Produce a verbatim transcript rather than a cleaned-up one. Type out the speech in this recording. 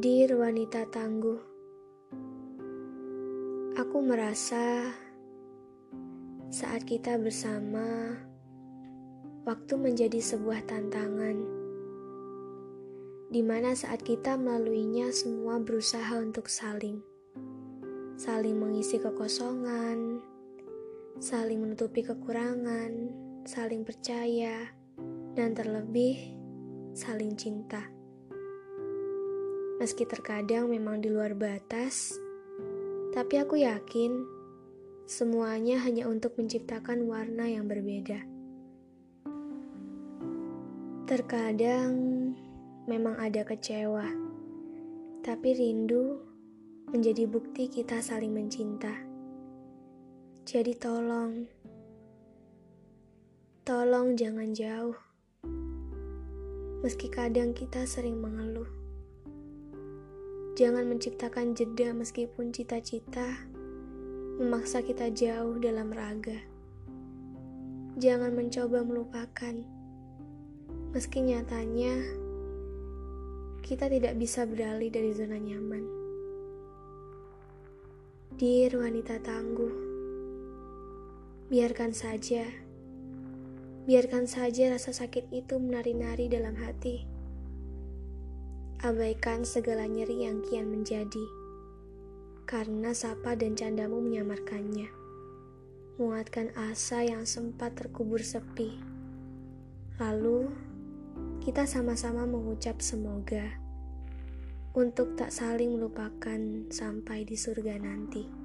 Dear wanita tangguh, aku merasa saat kita bersama, waktu menjadi sebuah tantangan, di mana saat kita melaluinya semua berusaha untuk saling, saling mengisi kekosongan, saling menutupi kekurangan, saling percaya, dan terlebih saling cinta. Meski terkadang memang di luar batas, tapi aku yakin semuanya hanya untuk menciptakan warna yang berbeda. Terkadang memang ada kecewa, tapi rindu menjadi bukti kita saling mencinta. Jadi tolong, tolong jangan jauh, meski kadang kita sering mengeluh. Jangan menciptakan jeda meskipun cita-cita memaksa kita jauh dalam raga. Jangan mencoba melupakan, meski nyatanya kita tidak bisa beralih dari zona nyaman. Dear wanita tangguh, biarkan saja, biarkan saja rasa sakit itu menari-nari dalam hati. Abaikan segala nyeri yang kian menjadi, karena sapa dan candamu menyamarkannya. Muatkan asa yang sempat terkubur sepi. Lalu, kita sama-sama mengucap semoga, untuk tak saling melupakan sampai di surga nanti.